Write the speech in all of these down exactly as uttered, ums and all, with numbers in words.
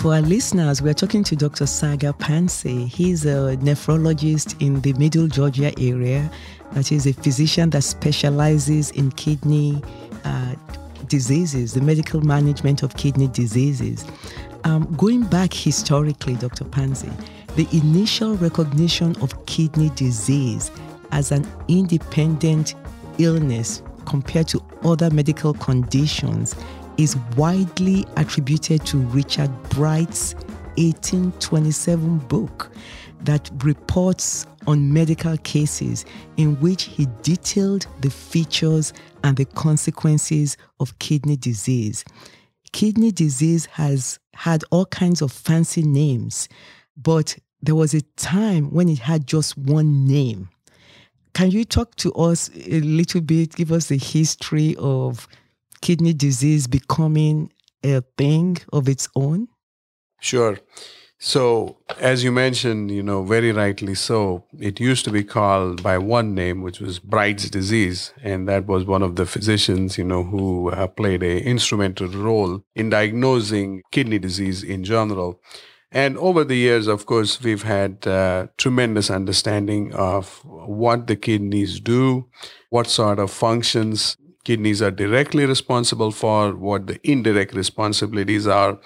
For our listeners, we're talking to Doctor Sagar Panse. He's a nephrologist in the Middle Georgia area. That is a physician that specializes in kidney uh, diseases, the medical management of kidney diseases. Um, going back historically, Doctor Panse, the initial recognition of kidney disease as an independent illness compared to other medical conditions is widely attributed to Richard Bright's eighteen twenty-seven book that reports on medical cases in which he detailed the features and the consequences of kidney disease. Kidney disease has had all kinds of fancy names, but there was a time when it had just one name. Can you talk to us a little bit, give us the history of kidney disease becoming a thing of its own? Sure. So, as you mentioned, you know, very rightly so, it used to be called by one name, which was Bright's disease. And that was one of the physicians, you know, who uh, played an instrumental role in diagnosing kidney disease in general. And over the years, of course, we've had uh, tremendous understanding of what the kidneys do, what sort of functions kidneys are directly responsible for, what the indirect responsibilities are,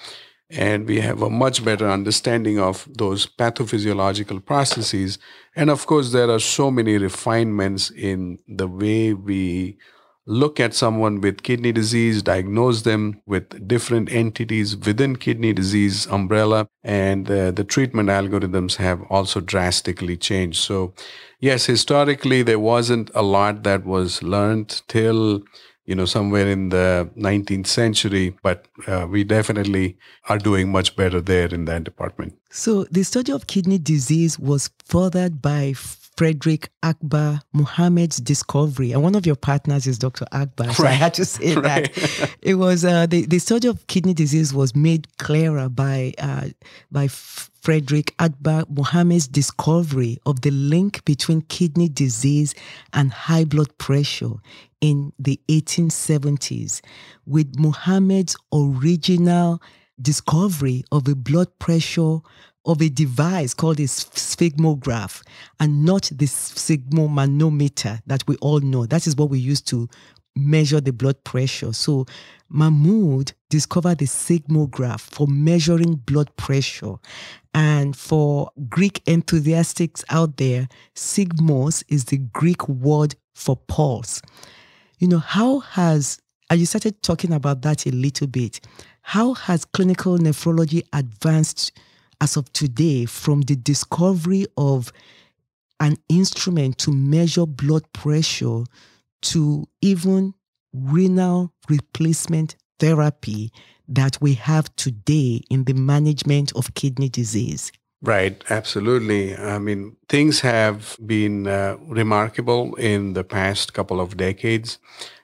and we have a much better understanding of those pathophysiological processes. And of course, there are so many refinements in the way we look at someone with kidney disease, diagnose them with different entities within kidney disease umbrella, and uh, the treatment algorithms have also drastically changed. So yes, historically, there wasn't a lot that was learned till, you know, somewhere in the nineteenth century, but uh, we definitely are doing much better there in that department. So the study of kidney disease was furthered by Frederick Akbar Muhammad's discovery. And one of your partners is Doctor Akbar, so right. I had to say right. that. It was, uh, the, the study of kidney disease was made clearer by, uh, by Frederick Akbar Muhammad's discovery of the link between kidney disease and high blood pressure in the eighteen seventies, with Muhammad's original discovery of a blood pressure of a device called a sphygmograph, and not the sphygmomanometer that we all know. That is what we use to measure the blood pressure. So Mahmoud discovered the sphygmograph for measuring blood pressure. And for Greek enthusiasts out there, sigmos is the Greek word for pulse. You know, how has, and you started talking about that a little bit, how has clinical nephrology advanced as of today from the discovery of an instrument to measure blood pressure to even renal replacement therapy that we have today in the management of kidney disease? Right, absolutely. I mean, things have been uh, remarkable in the past couple of decades.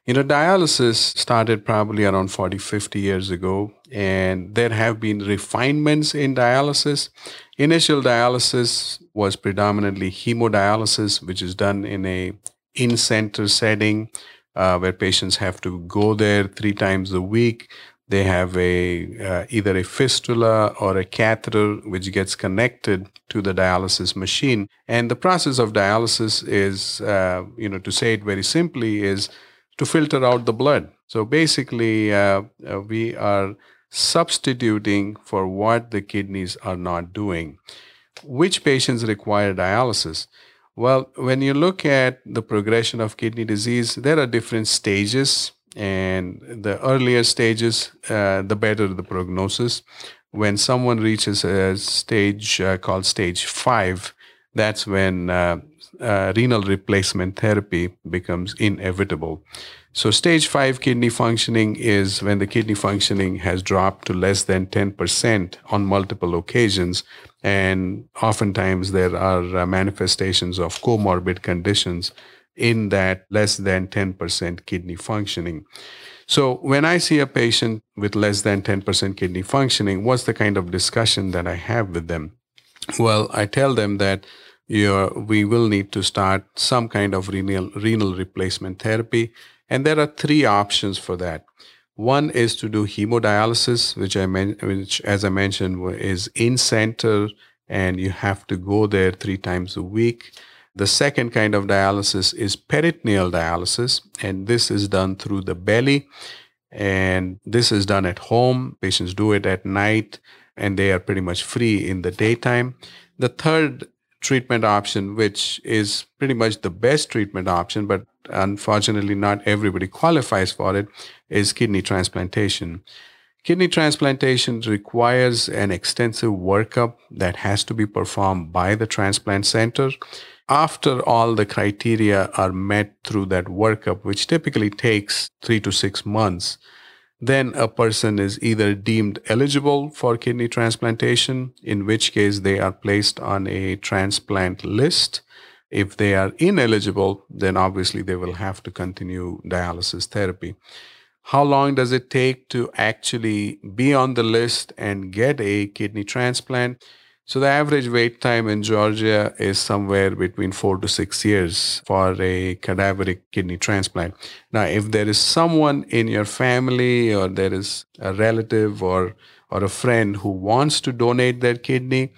You know, dialysis started probably around forty, fifty years ago, and there have been refinements in dialysis. Initial dialysis was predominantly hemodialysis, which is done in a in-center setting uh, where patients have to go there three times a week. They have a uh, either a fistula or a catheter which gets connected to the dialysis machine. And the process of dialysis is, uh, you know, to say it very simply, is to filter out the blood. So basically, uh, we are substituting for what the kidneys are not doing. Which patients require dialysis? Well, when you look at the progression of kidney disease, there are different stages. And the earlier stages, uh, the better the prognosis. When someone reaches a stage uh, called stage five, that's when uh, uh, renal replacement therapy becomes inevitable. So stage five kidney functioning is when the kidney functioning has dropped to less than ten percent on multiple occasions. And oftentimes there are uh, manifestations of comorbid conditions in that less than ten percent kidney functioning. So when I see a patient with less than ten percent kidney functioning, what's the kind of discussion that I have with them? Well, I tell them that you're, we will need to start some kind of renal, renal replacement therapy. And there are three options for that. One is to do hemodialysis, which I men which as I mentioned is in center, and you have to go there three times a week. The second kind of dialysis is peritoneal dialysis, and this is done through the belly, and this is done at home. Patients do it at night, and they are pretty much free in the daytime. The third treatment option, which is pretty much the best treatment option, but unfortunately not everybody qualifies for it, is kidney transplantation. Kidney transplantation requires an extensive workup that has to be performed by the transplant center. After all the criteria are met through that workup, which typically takes three to six months, then a person is either deemed eligible for kidney transplantation, in which case they are placed on a transplant list. If they are ineligible, then obviously they will have to continue dialysis therapy. How long does it take to actually be on the list and get a kidney transplant? So the average wait time in Georgia is somewhere between four to six years for a cadaveric kidney transplant. Now, if there is someone in your family or there is a relative or, or a friend who wants to donate their kidney,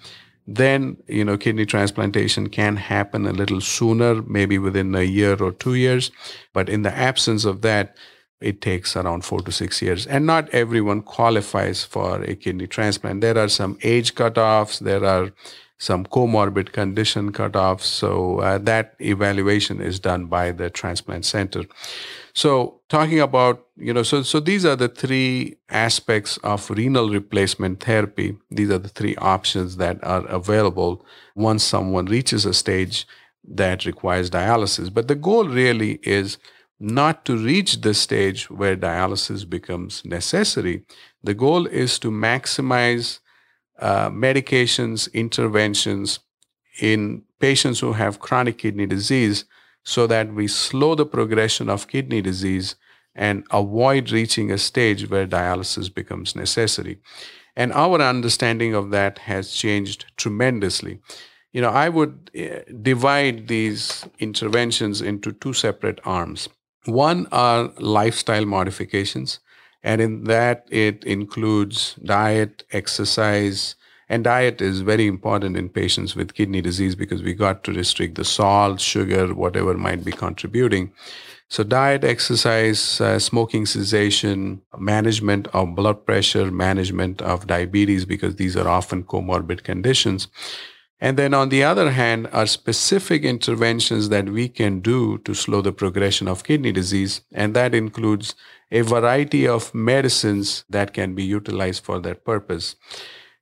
then, you know, kidney transplantation can happen a little sooner, maybe within a year or two years. But in the absence of that, it takes around four to six years. And not everyone qualifies for a kidney transplant. There are some age cutoffs. There are some comorbid condition cutoffs. So uh, that evaluation is done by the transplant center. So talking about, you know, so, so these are the three aspects of renal replacement therapy. These are the three options that are available once someone reaches a stage that requires dialysis. But the goal really is not to reach the stage where dialysis becomes necessary. The goal is to maximize uh, medications, interventions in patients who have chronic kidney disease so that we slow the progression of kidney disease and avoid reaching a stage where dialysis becomes necessary. And our understanding of that has changed tremendously. You know, I would divide these interventions into two separate arms. One are lifestyle modifications, and in that it includes diet, exercise, and diet is very important in patients with kidney disease because we got to restrict the salt, sugar, whatever might be contributing. So diet, exercise, uh, smoking cessation, management of blood pressure, management of diabetes, because these are often comorbid conditions. And then on the other hand are specific interventions that we can do to slow the progression of kidney disease. And that includes a variety of medicines that can be utilized for that purpose.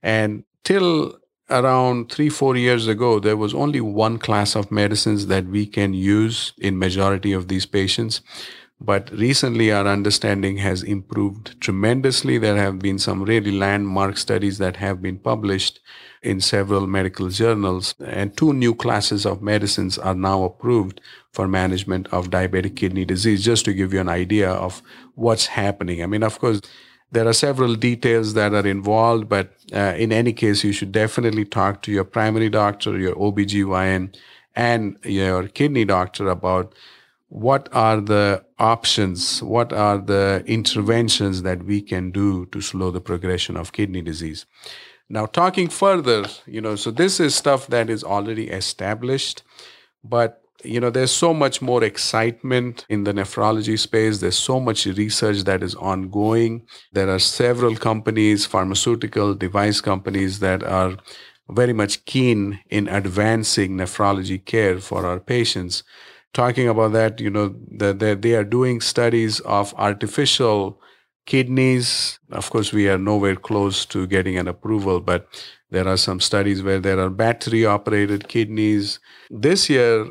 And till around three, four years ago, there was only one class of medicines that we can use in majority of these patients. But recently, our understanding has improved tremendously. There have been some really landmark studies that have been published in several medical journals, and two new classes of medicines are now approved for management of diabetic kidney disease, just to give you an idea of what's happening. I mean, of course, there are several details that are involved, but uh, in any case, you should definitely talk to your primary doctor, your O B G Y N, and your kidney doctor about what are the options, what are the interventions that we can do to slow the progression of kidney disease. Now, talking further, you know, so this is stuff that is already established, but, you know, there's so much more excitement in the nephrology space. There's so much research that is ongoing. There are several companies, pharmaceutical device companies, that are very much keen in advancing nephrology care for our patients. Talking about that, you know, the, the, they are doing studies of artificial kidneys. Of course, we are nowhere close to getting an approval, but there are some studies where there are battery-operated kidneys. This year,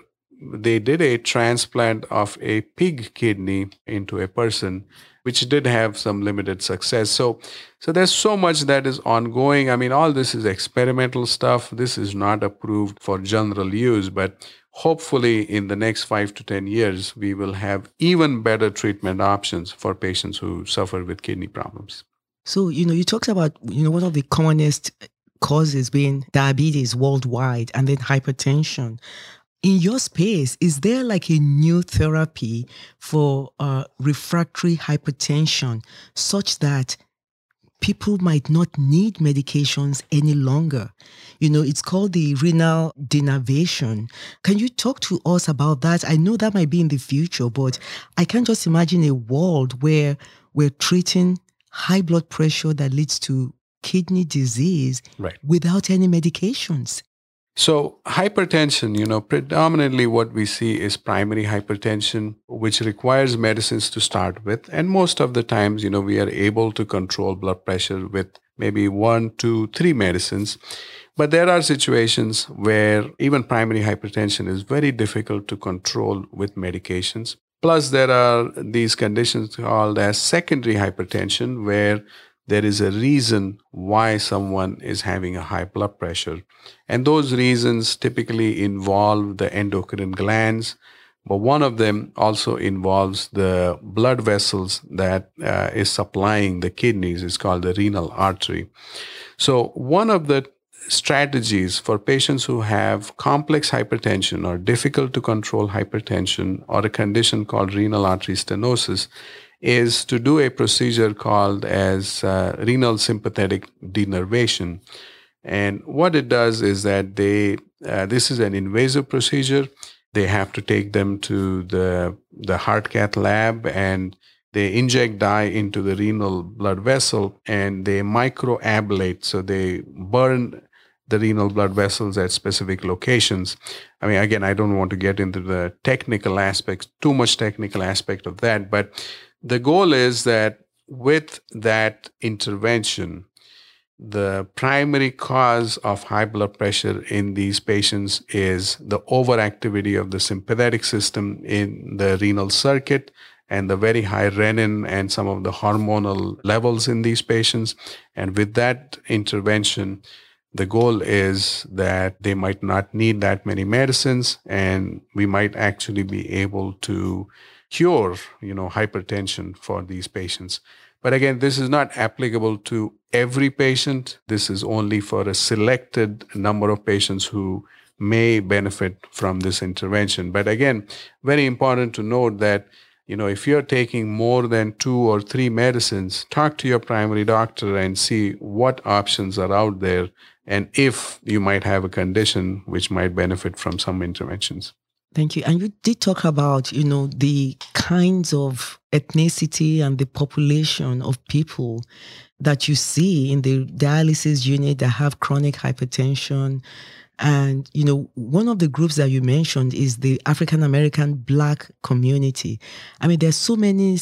they did a transplant of a pig kidney into a person, which did have some limited success. So, so there's so much that is ongoing. I mean, all this is experimental stuff. This is not approved for general use, but hopefully in the next five to ten years, we will have even better treatment options for patients who suffer with kidney problems. So, you know, you talked about, you know, one of the commonest causes being diabetes worldwide and then hypertension. In your space, is there like a new therapy for uh, refractory hypertension such that people might not need medications any longer? You know, it's called the renal denervation. Can you talk to us about that? I know that might be in the future, but I can't just imagine a world where we're treating high blood pressure that leads to kidney disease right. without any medications. So hypertension, you know, predominantly what we see is primary hypertension, which requires medicines to start with. And most of the times, you know, we are able to control blood pressure with maybe one, two, three medicines. But there are situations where even primary hypertension is very difficult to control with medications. Plus, there are these conditions called as secondary hypertension, where there is a reason why someone is having a high blood pressure. And those reasons typically involve the endocrine glands, but one of them also involves the blood vessels that uh, is supplying the kidneys. It's called the renal artery. So one of the strategies for patients who have complex hypertension or difficult to control hypertension or a condition called renal artery stenosis is to do a procedure called as uh, renal sympathetic denervation. And what it does is that they, uh, this is an invasive procedure. They have to take them to the, the heart cath lab, and they inject dye into the renal blood vessel, and they microablate. So they burn the renal blood vessels at specific locations. I mean, again, I don't want to get into the technical aspects, too much technical aspect of that, but the goal is that with that intervention, the primary cause of high blood pressure in these patients is the overactivity of the sympathetic system in the renal circuit and the very high renin and some of the hormonal levels in these patients. And with that intervention, the goal is that they might not need that many medicines, and we might actually be able to cure, you know, hypertension for these patients. But again, this is not applicable to every patient. This is only for a selected number of patients who may benefit from this intervention. But again, very important to note that, you know, if you're taking more than two or three medicines, talk to your primary doctor and see what options are out there and if you might have a condition which might benefit from some interventions. Thank you. And you did talk about, you know, the kinds of ethnicity and the population of people that you see in the dialysis unit that have chronic hypertension. And, you know, one of the groups that you mentioned is the African-American Black community. I mean, there's so many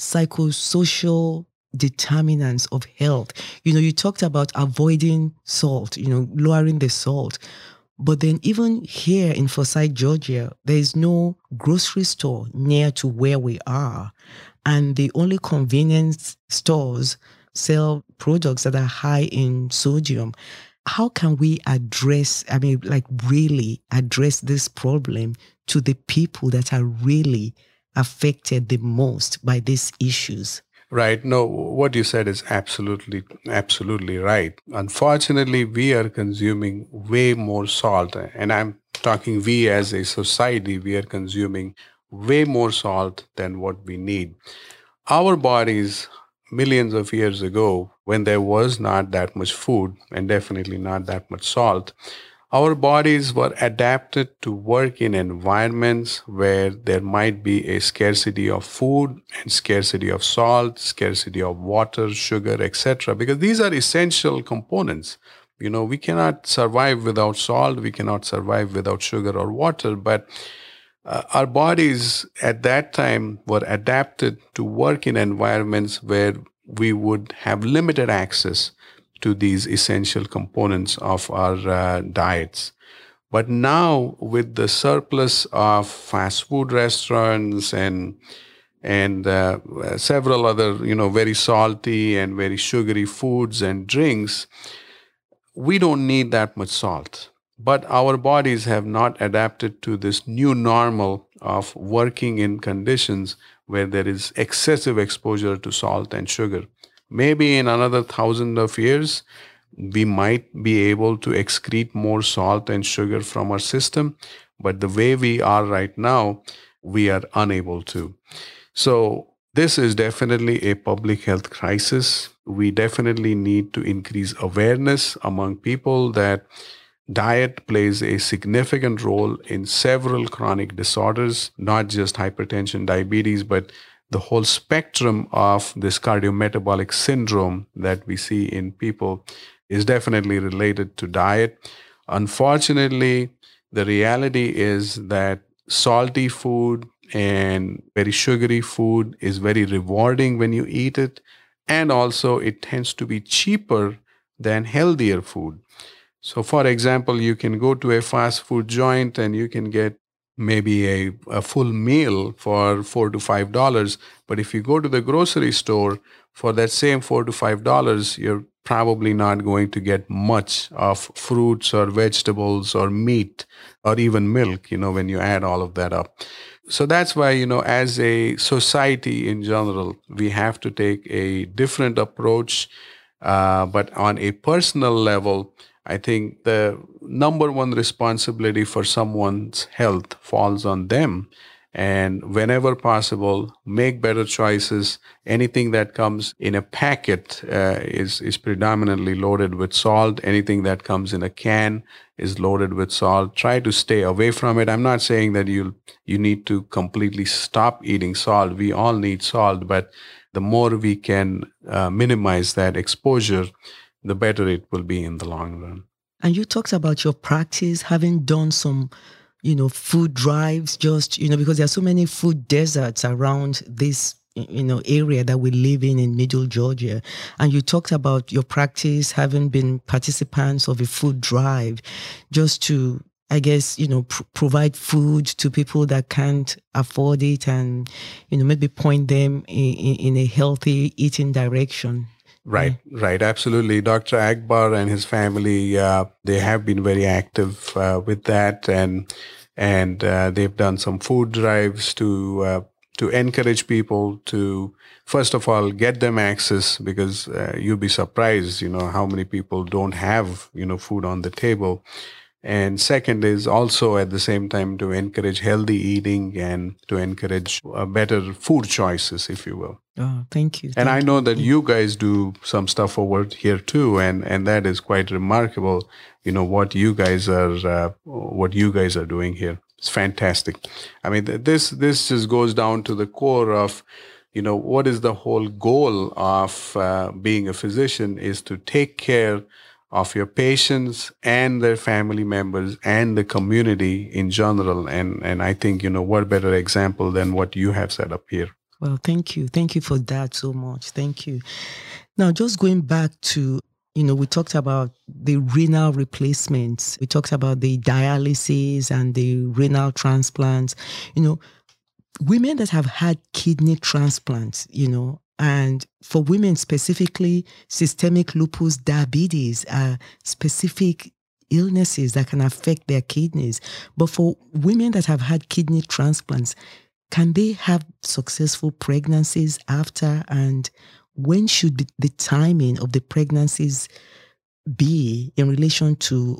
psychosocial determinants of health. You know, you talked about avoiding salt, you know, lowering the salt. But then even here in Forsyth, Georgia, there is no grocery store near to where we are. And the only convenience stores sell products that are high in sodium. How can we address, I mean, like really address this problem to the people that are really affected the most by these issues? Right. No, what you said is absolutely, absolutely right. Unfortunately, we are consuming way more salt. And I'm talking we as a society, we are consuming way more salt than what we need. Our bodies, millions of years ago, when there was not that much food and definitely not that much salt, our bodies were adapted to work in environments where there might be a scarcity of food and scarcity of salt, scarcity of water, sugar, et cetera. Because these are essential components. You know, we cannot survive without salt. We cannot survive without sugar or water. But uh, our bodies at that time were adapted to work in environments where we would have limited access to these essential components of our uh, diets. But now with the surplus of fast food restaurants and and uh, several other, you know, very salty and very sugary foods and drinks, we don't need that much salt. But our bodies have not adapted to this new normal of working in conditions where there is excessive exposure to salt and sugar. Maybe in another thousand of years, we might be able to excrete more salt and sugar from our system, but the way we are right now, we are unable to. So this is definitely a public health crisis. We definitely need to increase awareness among people that diet plays a significant role in several chronic disorders, not just hypertension, diabetes, but the whole spectrum of this cardiometabolic syndrome that we see in people is definitely related to diet. Unfortunately, the reality is that salty food and very sugary food is very rewarding when you eat it, and also it tends to be cheaper than healthier food. So for example, you can go to a fast food joint and you can get maybe a, a full meal for four to five dollars. But if you go to the grocery store for that same four to five dollars, you're probably not going to get much of fruits or vegetables or meat or even milk, you know, when you add all of that up. So that's why, you know, as a society in general, we have to take a different approach. Uh, but on a personal level, I think the number one responsibility for someone's health falls on them. And whenever possible, make better choices. Anything that comes in a packet uh, is, is predominantly loaded with salt. Anything that comes in a can is loaded with salt. Try to stay away from it. I'm not saying that you you need to completely stop eating salt. We all need salt, but the more we can uh, minimize that exposure, the better it will be in the long run. And you talked about your practice, having done some, you know, food drives, just, you know, because there are so many food deserts around this, you know, area that we live in in Middle Georgia. And you talked about your practice, having been participants of a food drive just to, I guess, you know, pr- provide food to people that can't afford it and, you know, maybe point them in, in, in a healthy eating direction. Right, right. Absolutely. Doctor Akbar and his family, uh, they have been very active uh, with that. And and uh, they've done some food drives to uh, to encourage people to, first of all, get them access, because uh, you'll be surprised, you know, how many people don't have, you know, food on the table. And second is also at the same time to encourage healthy eating and to encourage uh, better food choices, if you will. Oh, thank you. And thank I know you. that you guys do some stuff over here too, and, and that is quite remarkable. You know what you guys are uh, what you guys are doing here. It's fantastic. I mean, th- this this just goes down to the core of, you know, what is the whole goal of uh, being a physician is to take care of your patients and their family members and the community in general. And and I think, you know, what better example than what you have set up here. Well, thank you. Thank you for that so much. Thank you. Now, just going back to, you know, we talked about the renal replacements. We talked about the dialysis and the renal transplants. You know, women that have had kidney transplants, you know, and for women specifically, systemic lupus, diabetes are specific illnesses that can affect their kidneys. But for women that have had kidney transplants, can they have successful pregnancies after? And when should the timing of the pregnancies be in relation to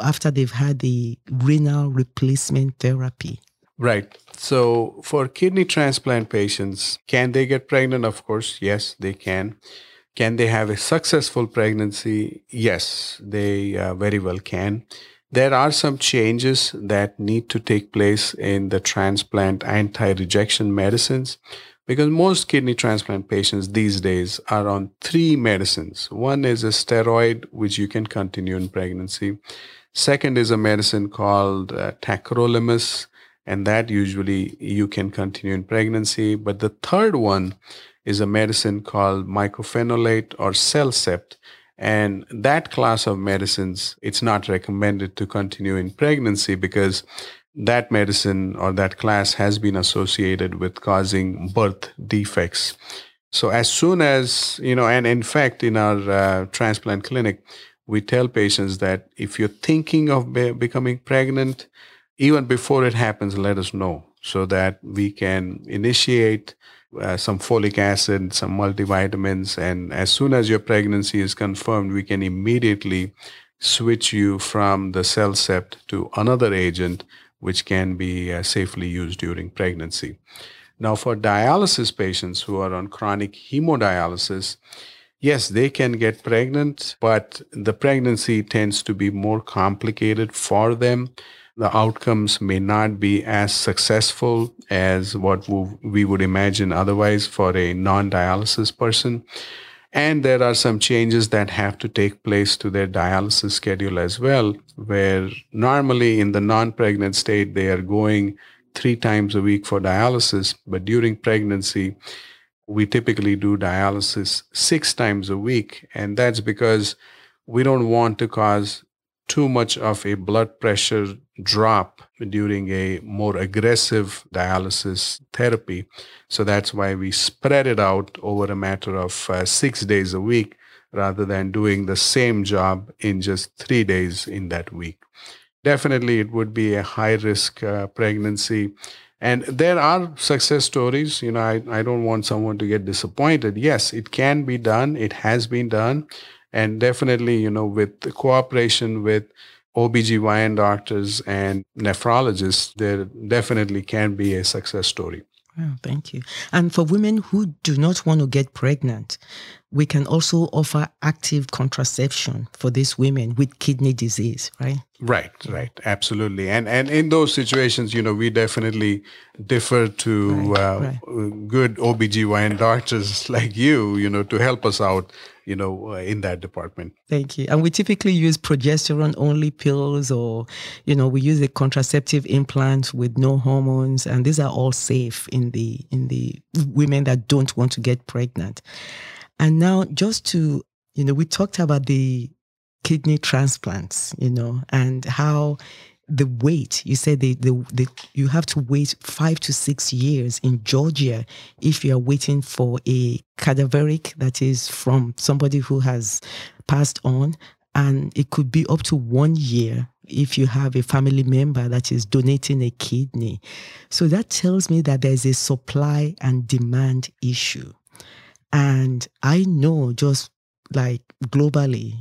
after they've had the renal replacement therapy? Right. So for kidney transplant patients, can they get pregnant? Of course, yes, they can. Can they have a successful pregnancy? Yes, they uh, very well can. There are some changes that need to take place in the transplant anti-rejection medicines, because most kidney transplant patients these days are on three medicines. One is a steroid, which you can continue in pregnancy. Second is a medicine called uh, tacrolimus, and that usually you can continue in pregnancy. But the third one is a medicine called mycophenolate or Cellcept. And that class of medicines, it's not recommended to continue in pregnancy because that medicine or that class has been associated with causing birth defects. So as soon as, you know, and in fact, in our uh, transplant clinic, we tell patients that if you're thinking of be- becoming pregnant, even before it happens, let us know so that we can initiate uh, some folic acid, some multivitamins, and as soon as your pregnancy is confirmed, we can immediately switch you from the CellCept to another agent which can be uh, safely used during pregnancy. Now, for dialysis patients who are on chronic hemodialysis, yes, they can get pregnant, but the pregnancy tends to be more complicated for them. The outcomes may not be as successful as what we would imagine otherwise for a non-dialysis person. And there are some changes that have to take place to their dialysis schedule as well, where normally in the non-pregnant state, they are going three times a week for dialysis, but during pregnancy, we typically do dialysis six times a week, and that's because we don't want to cause too much of a blood pressure drop during a more aggressive dialysis therapy. So that's why we spread it out over a matter of uh, six days a week rather than doing the same job in just three days in that week. Definitely, it would be a high-risk uh, pregnancy. And there are success stories. You know, I, I don't want someone to get disappointed. Yes, it can be done. It has been done. And definitely, you know, with the cooperation with O B G Y N doctors and nephrologists, there definitely can be a success story. Oh, thank you. And for women who do not want to get pregnant, we can also offer active contraception for these women with kidney disease, right? Right, right. Absolutely. And and in those situations, you know, we definitely defer to right, uh, right. good O B G Y N doctors like you, you know, to help us out, you know, uh, in that department. Thank you. And we typically use progesterone-only pills or, you know, we use a contraceptive implant with no hormones. And these are all safe in the in the women that don't want to get pregnant. And now just to, you know, we talked about the kidney transplants, you know, and how the wait, you said the, the, the you have to wait five to six years in Georgia if you are waiting for a cadaveric, that is from somebody who has passed on, and it could be up to one year if you have a family member that is donating a kidney. So that tells me that there's a supply and demand issue. And I know just like globally,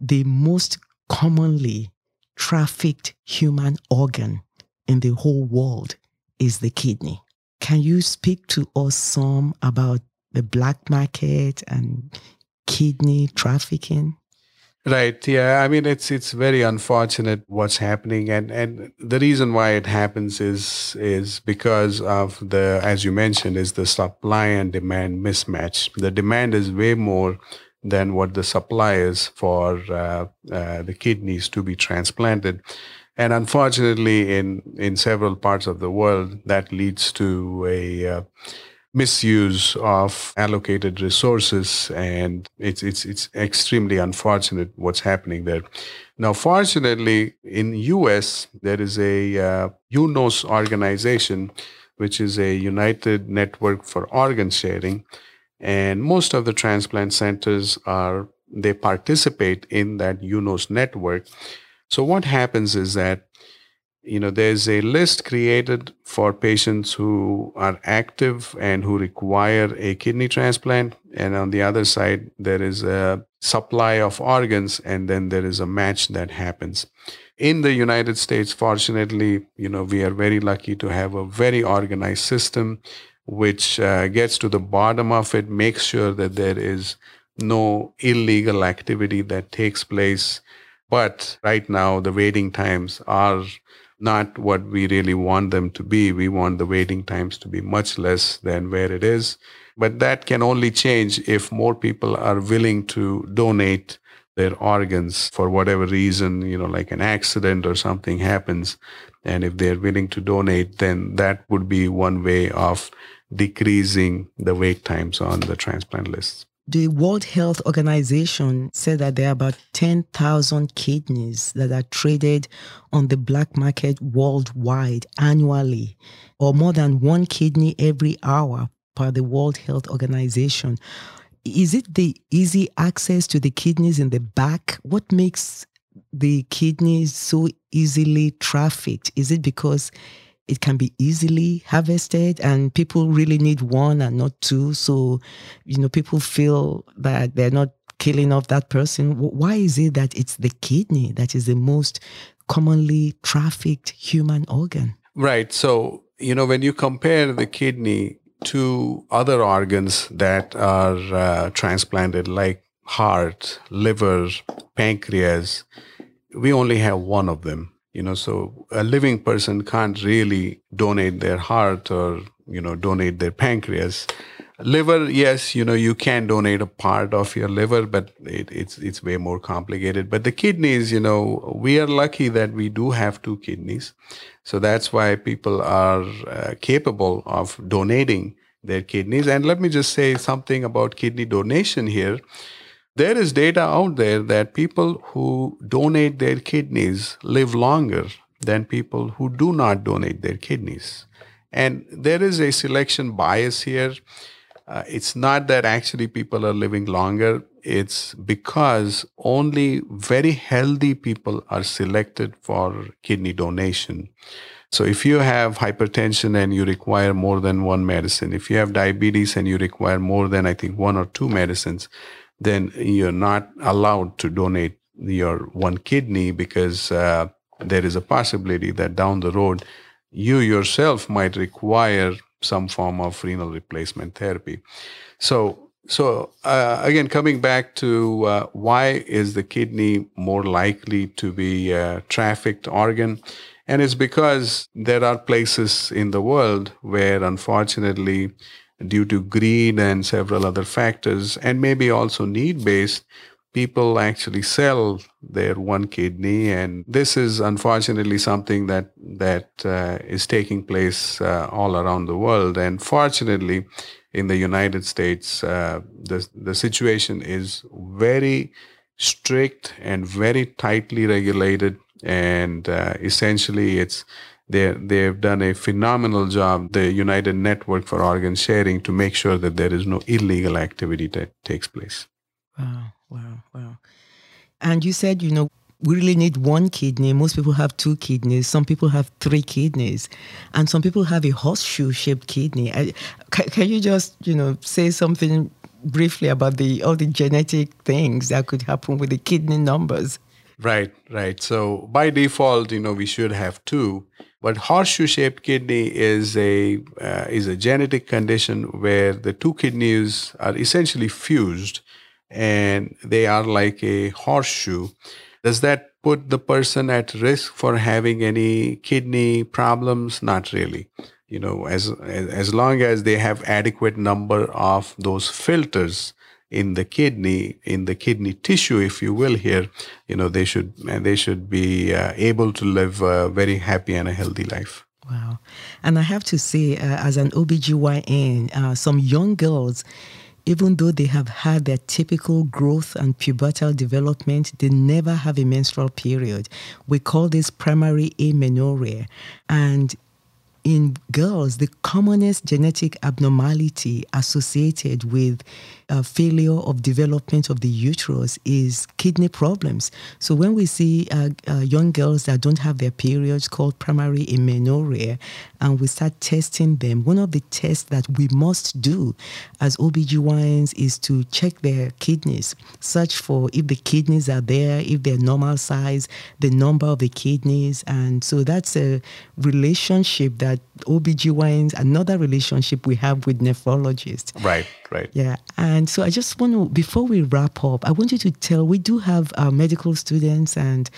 the most commonly trafficked human organ in the whole world is the kidney. Can you speak to us some about the black market and kidney trafficking? Right. Yeah. I mean, it's it's very unfortunate what's happening. And, and the reason why it happens is is because of the, as you mentioned, is the supply and demand mismatch. The demand is way more than what the supply is for uh, uh, the kidneys to be transplanted. And unfortunately, in, in several parts of the world, that leads to a uh, misuse of allocated resources, and it's it's it's extremely unfortunate what's happening there. Now, fortunately, in U S, there is a uh, UNOS organization, which is a United Network for Organ Sharing, and most of the transplant centers are they participate in that UNOS network. So what happens is that, you know, there's a list created for patients who are active and who require a kidney transplant. And on the other side, there is a supply of organs, and then there is a match that happens. In the United States, fortunately, you know, we are very lucky to have a very organized system which uh, gets to the bottom of it, makes sure that there is no illegal activity that takes place. But right now, the waiting times are not what we really want them to be. We want the waiting times to be much less than where it is. But that can only change if more people are willing to donate their organs for whatever reason, you know, like an accident or something happens. And if they're willing to donate, then that would be one way of decreasing the wait times on the transplant lists. The World Health Organization said that there are about ten thousand kidneys that are traded on the black market worldwide annually, or more than one kidney every hour per the World Health Organization. Is it the easy access to the kidneys in the back? What makes the kidneys so easily trafficked? Is it because It can be easily harvested, and people really need one and not two. So, you know, people feel that they're not killing off that person. Why is it that it's the kidney that is the most commonly trafficked human organ? Right. So, you know, when you compare the kidney to other organs that are uh, transplanted, like heart, liver, pancreas, we only have one of them. You know, so a living person can't really donate their heart or, you know, donate their pancreas. Liver, yes, you know, you can donate a part of your liver, but it, it's it's way more complicated. But the kidneys, you know, we are lucky that we do have two kidneys. So that's why people are uh, capable of donating their kidneys. And let me just say something about kidney donation here. There is data out there that people who donate their kidneys live longer than people who do not donate their kidneys. And there is a selection bias here. Uh, it's not that actually people are living longer. It's because only very healthy people are selected for kidney donation. So if you have hypertension and you require more than one medicine, if you have diabetes and you require more than, I think, one or two medicines, then you're not allowed to donate your one kidney, because uh, there is a possibility that down the road, you yourself might require some form of renal replacement therapy. So, so uh, again, coming back to uh, why is the kidney more likely to be a trafficked organ? And it's because there are places in the world where, unfortunately, due to greed and several other factors, and maybe also need-based, people actually sell their one kidney. And this is unfortunately something that, that uh, is taking place uh, all around the world. And fortunately, in the United States, uh, the, the situation is very strict and very tightly regulated. And uh, essentially, it's They they've done a phenomenal job, the United Network for Organ Sharing, to make sure that there is no illegal activity that takes place. Wow, wow, wow. And you said, you know, we really need one kidney. Most people have two kidneys. Some people have three kidneys. And some people have a horseshoe-shaped kidney. I, can, can you just, you know, say something briefly about the all the genetic things that could happen with the kidney numbers? Right, right. So by default, you know, we should have two. But horseshoe-shaped kidney is a uh, is a genetic condition where the two kidneys are essentially fused, and they are like a horseshoe. Does that put the person at risk for having any kidney problems? Not really. You know, as as long as they have adequate number of those filters in the kidney, in the kidney tissue, if you will, here, you know, they should they should be uh, able to live a very happy and a healthy life. Wow. And I have to say, uh, as an O B G Y N, uh, some young girls, even though they have had their typical growth and pubertal development, they never have a menstrual period. We call this primary amenorrhea. And in girls, the commonest genetic abnormality associated with uh, failure of development of the uterus is kidney problems. So when we see uh, uh, young girls that don't have their periods, called primary amenorrhea, and we start testing them, one of the tests that we must do as O B G Y Ns is to check their kidneys, search for if the kidneys are there, if they're normal size, the number of the kidneys. And so that's a relationship that O B G Y Ns, another relationship we have with nephrologists. Right, right. Yeah. And so I just want to, before we wrap up, I want you to tell, we do have our medical students and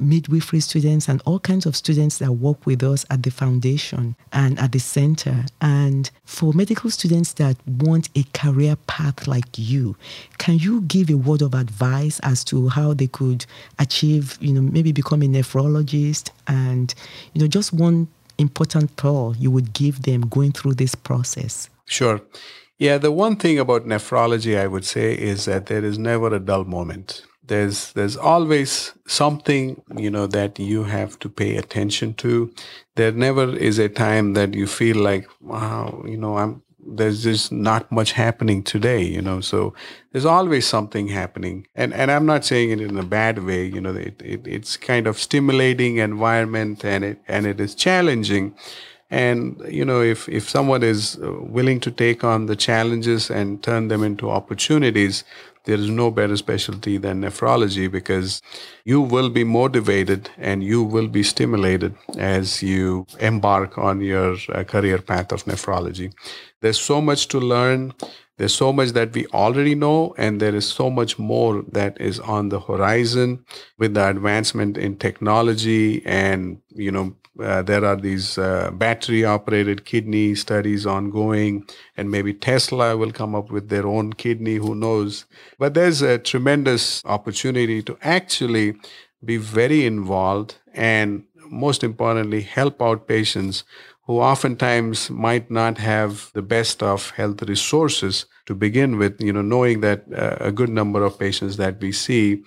midwifery students and all kinds of students that work with us at the foundation and at the center. And for medical students that want a career path like you, can you give a word of advice as to how they could achieve, you know, maybe become a nephrologist, and, you know, just one important pearl you would give them going through this process? Sure. Yeah, the one thing about nephrology, I would say, is that there is never a dull moment. There's there's always something, you know, that you have to pay attention to. There never is a time that you feel like, wow, you know, I'm there's just not much happening today, you know. So there's always something happening. And and I'm not saying it in a bad way, you know, it, it it's kind of stimulating environment, and it and it is challenging. And, you know, if, if someone is willing to take on the challenges and turn them into opportunities, there is no better specialty than nephrology, because you will be motivated and you will be stimulated as you embark on your career path of nephrology. There's so much to learn. There's so much that we already know, and there is so much more that is on the horizon with the advancement in technology. And, you know, uh, there are these uh, battery-operated kidney studies ongoing, and maybe Tesla will come up with their own kidney, who knows. But there's a tremendous opportunity to actually be very involved and, most importantly, help out patients who oftentimes might not have the best of health resources to begin with, you know, knowing that uh, a good number of patients that we see,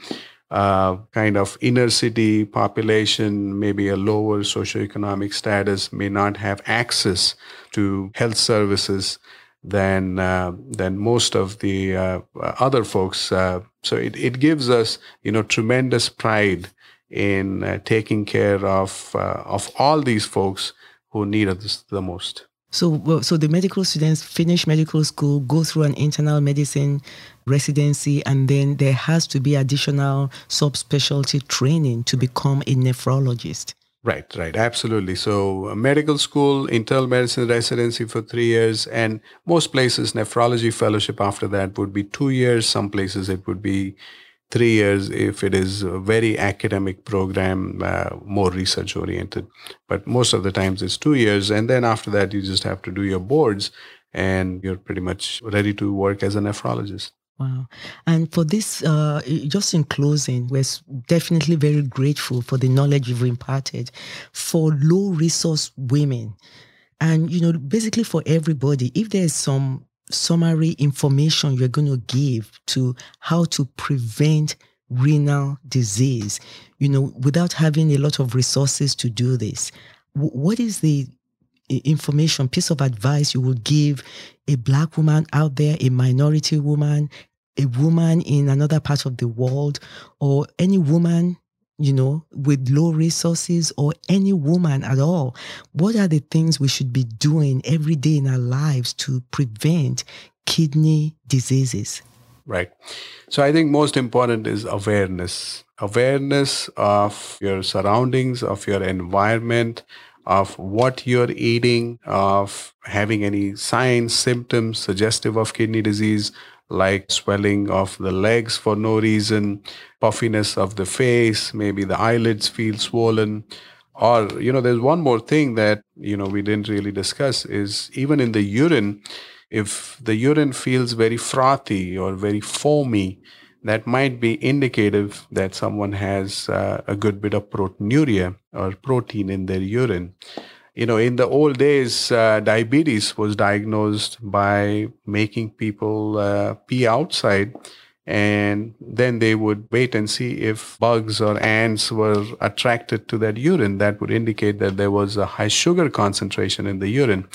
uh, kind of inner city population, maybe a lower socioeconomic status, may not have access to health services than, uh, than most of the uh, other folks. Uh, so it, it gives us, you know, tremendous pride in uh, taking care of, uh, of all these folks who need us the most. So, so the medical students finish medical school, go through an internal medicine residency, and then there has to be additional subspecialty training to become a nephrologist. Right, right, absolutely. So uh, medical school, internal medicine residency for three years, and most places nephrology fellowship after that would be two years. Some places it would be three years if it is a very academic program, uh, more research-oriented. But most of the times it's two years. And then after that, you just have to do your boards and you're pretty much ready to work as a nephrologist. Wow. And for this, uh, just in closing, we're definitely very grateful for the knowledge you've imparted for low-resource women. And, you know, basically for everybody, if there's some summary information you're going to give to how to prevent renal disease, you know, without having a lot of resources to do this, what is the information, piece of advice you would give a Black woman out there, a minority woman, a woman in another part of the world, or any woman, you know, with low resources, or any woman at all? What are the things we should be doing every day in our lives to prevent kidney diseases? Right. So I think most important is awareness. Awareness of your surroundings, of your environment, of what you're eating, of having any signs, symptoms suggestive of kidney disease, like swelling of the legs for no reason, puffiness of the face, maybe the eyelids feel swollen. Or, you know, there's one more thing that, you know, we didn't really discuss is even in the urine, if the urine feels very frothy or very foamy, that might be indicative that someone has uh, a good bit of proteinuria or protein in their urine. You know, in the old days, uh, diabetes was diagnosed by making people uh, pee outside, and then they would wait and see if bugs or ants were attracted to that urine. That would indicate that there was a high sugar concentration in the urine.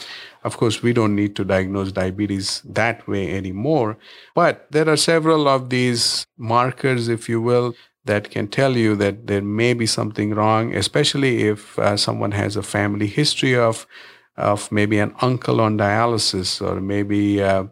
Of course, we don't need to diagnose diabetes that way anymore, but there are several of these markers, if you will, that can tell you that there may be something wrong, especially if uh, someone has a family history of, of maybe an uncle on dialysis, or maybe uh,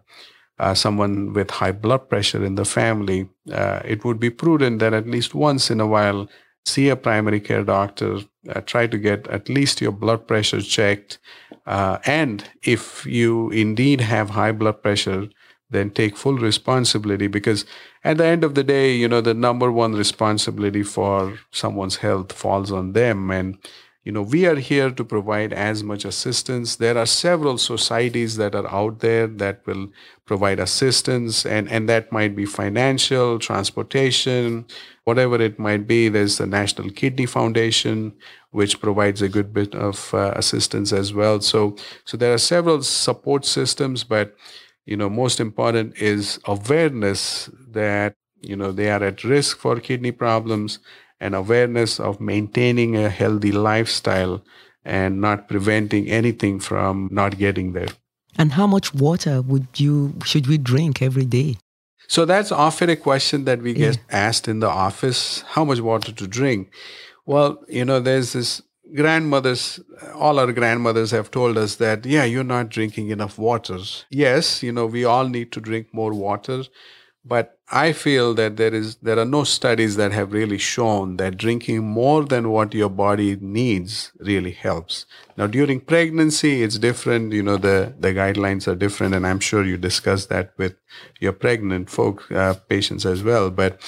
uh, someone with high blood pressure in the family. Uh, it would be prudent that at least once in a while, see a primary care doctor, uh, try to get at least your blood pressure checked. Uh, and if you indeed have high blood pressure, then take full responsibility, because at the end of the day, you know, the number one responsibility for someone's health falls on them. And, you know, we are here to provide as much assistance. There are several societies that are out there that will provide assistance, and, and that might be financial, transportation, whatever it might be. There's the National Kidney Foundation, which provides a good bit of uh, assistance as well. So, so there are several support systems, but you know, most important is awareness that, you know, they are at risk for kidney problems, and awareness of maintaining a healthy lifestyle and not preventing anything from not getting there. And how much water would you, should we drink every day? So that's often a question that we get yeah. asked in the office, how much water to drink? Well, you know, there's this grandmothers, all our grandmothers have told us that, yeah, you're not drinking enough water. Yes, you know, we all need to drink more water. But I feel that there is there are no studies that have really shown that drinking more than what your body needs really helps. Now, during pregnancy, it's different. You know, the, the guidelines are different, and I'm sure you discuss that with your pregnant folk, uh, patients as well. But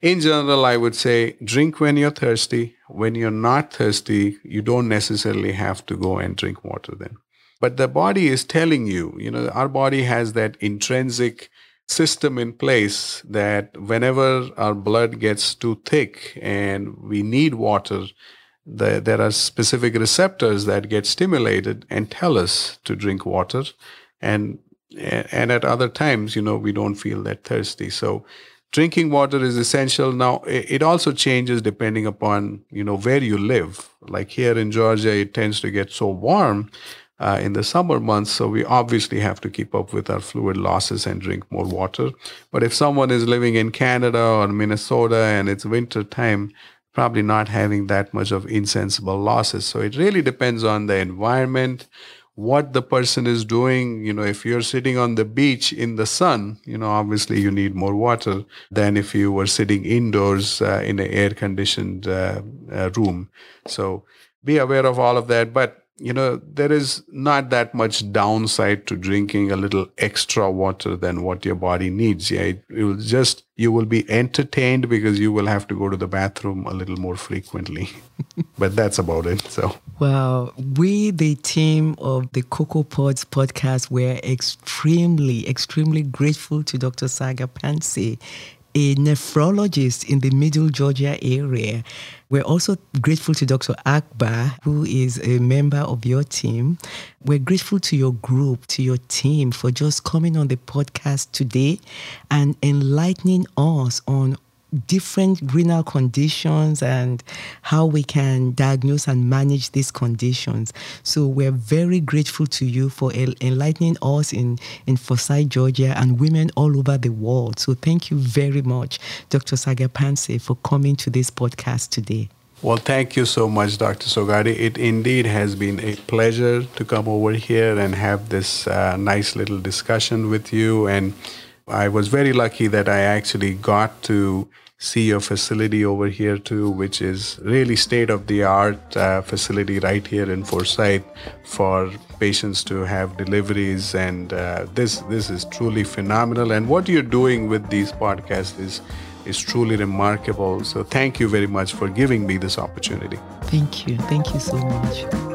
in general, I would say drink when you're thirsty. When you're not thirsty, you don't necessarily have to go and drink water then. But the body is telling you, you know, our body has that intrinsic system in place that whenever our blood gets too thick and we need water, the, there are specific receptors that get stimulated and tell us to drink water. And, and at other times, you know, we don't feel that thirsty. So drinking water is essential. Now, it also changes depending upon, you know, where you live. Like here in Georgia, it tends to get so warm Uh, in the summer months, so we obviously have to keep up with our fluid losses and drink more water. But if someone is living in Canada or Minnesota and it's winter time, probably not having that much of insensible losses. So it really depends on the environment, what the person is doing. You know, if you're sitting on the beach in the sun, you know, obviously you need more water than if you were sitting indoors uh, in an air-conditioned uh, uh, room. So be aware of all of that. But you know, there is not that much downside to drinking a little extra water than what your body needs. Yeah, it, it will just, you will be entertained because you will have to go to the bathroom a little more frequently. But that's about it. So, well, we, the team of the Cocoa Pods podcast, we're extremely, extremely grateful to Doctor Sagar Panse, a nephrologist in the Middle Georgia area. We're also grateful to Doctor Akbar, who is a member of your team. We're grateful to your group, to your team, for just coming on the podcast today and enlightening us on different renal conditions and how we can diagnose and manage these conditions. So we're very grateful to you for enlightening us in, in Forsyth, Georgia, and women all over the world. So thank you very much, Doctor Sagar Panse, for coming to this podcast today. Well, thank you so much, Doctor Sogadi. It indeed has been a pleasure to come over here and have this uh, nice little discussion with you. And I was very lucky that I actually got to see your facility over here too, which is really state-of-the-art uh, facility right here in Forsyth for patients to have deliveries. And uh, this this is truly phenomenal. And what you're doing with these podcasts is, is truly remarkable. So thank you very much for giving me this opportunity. Thank you. Thank you so much.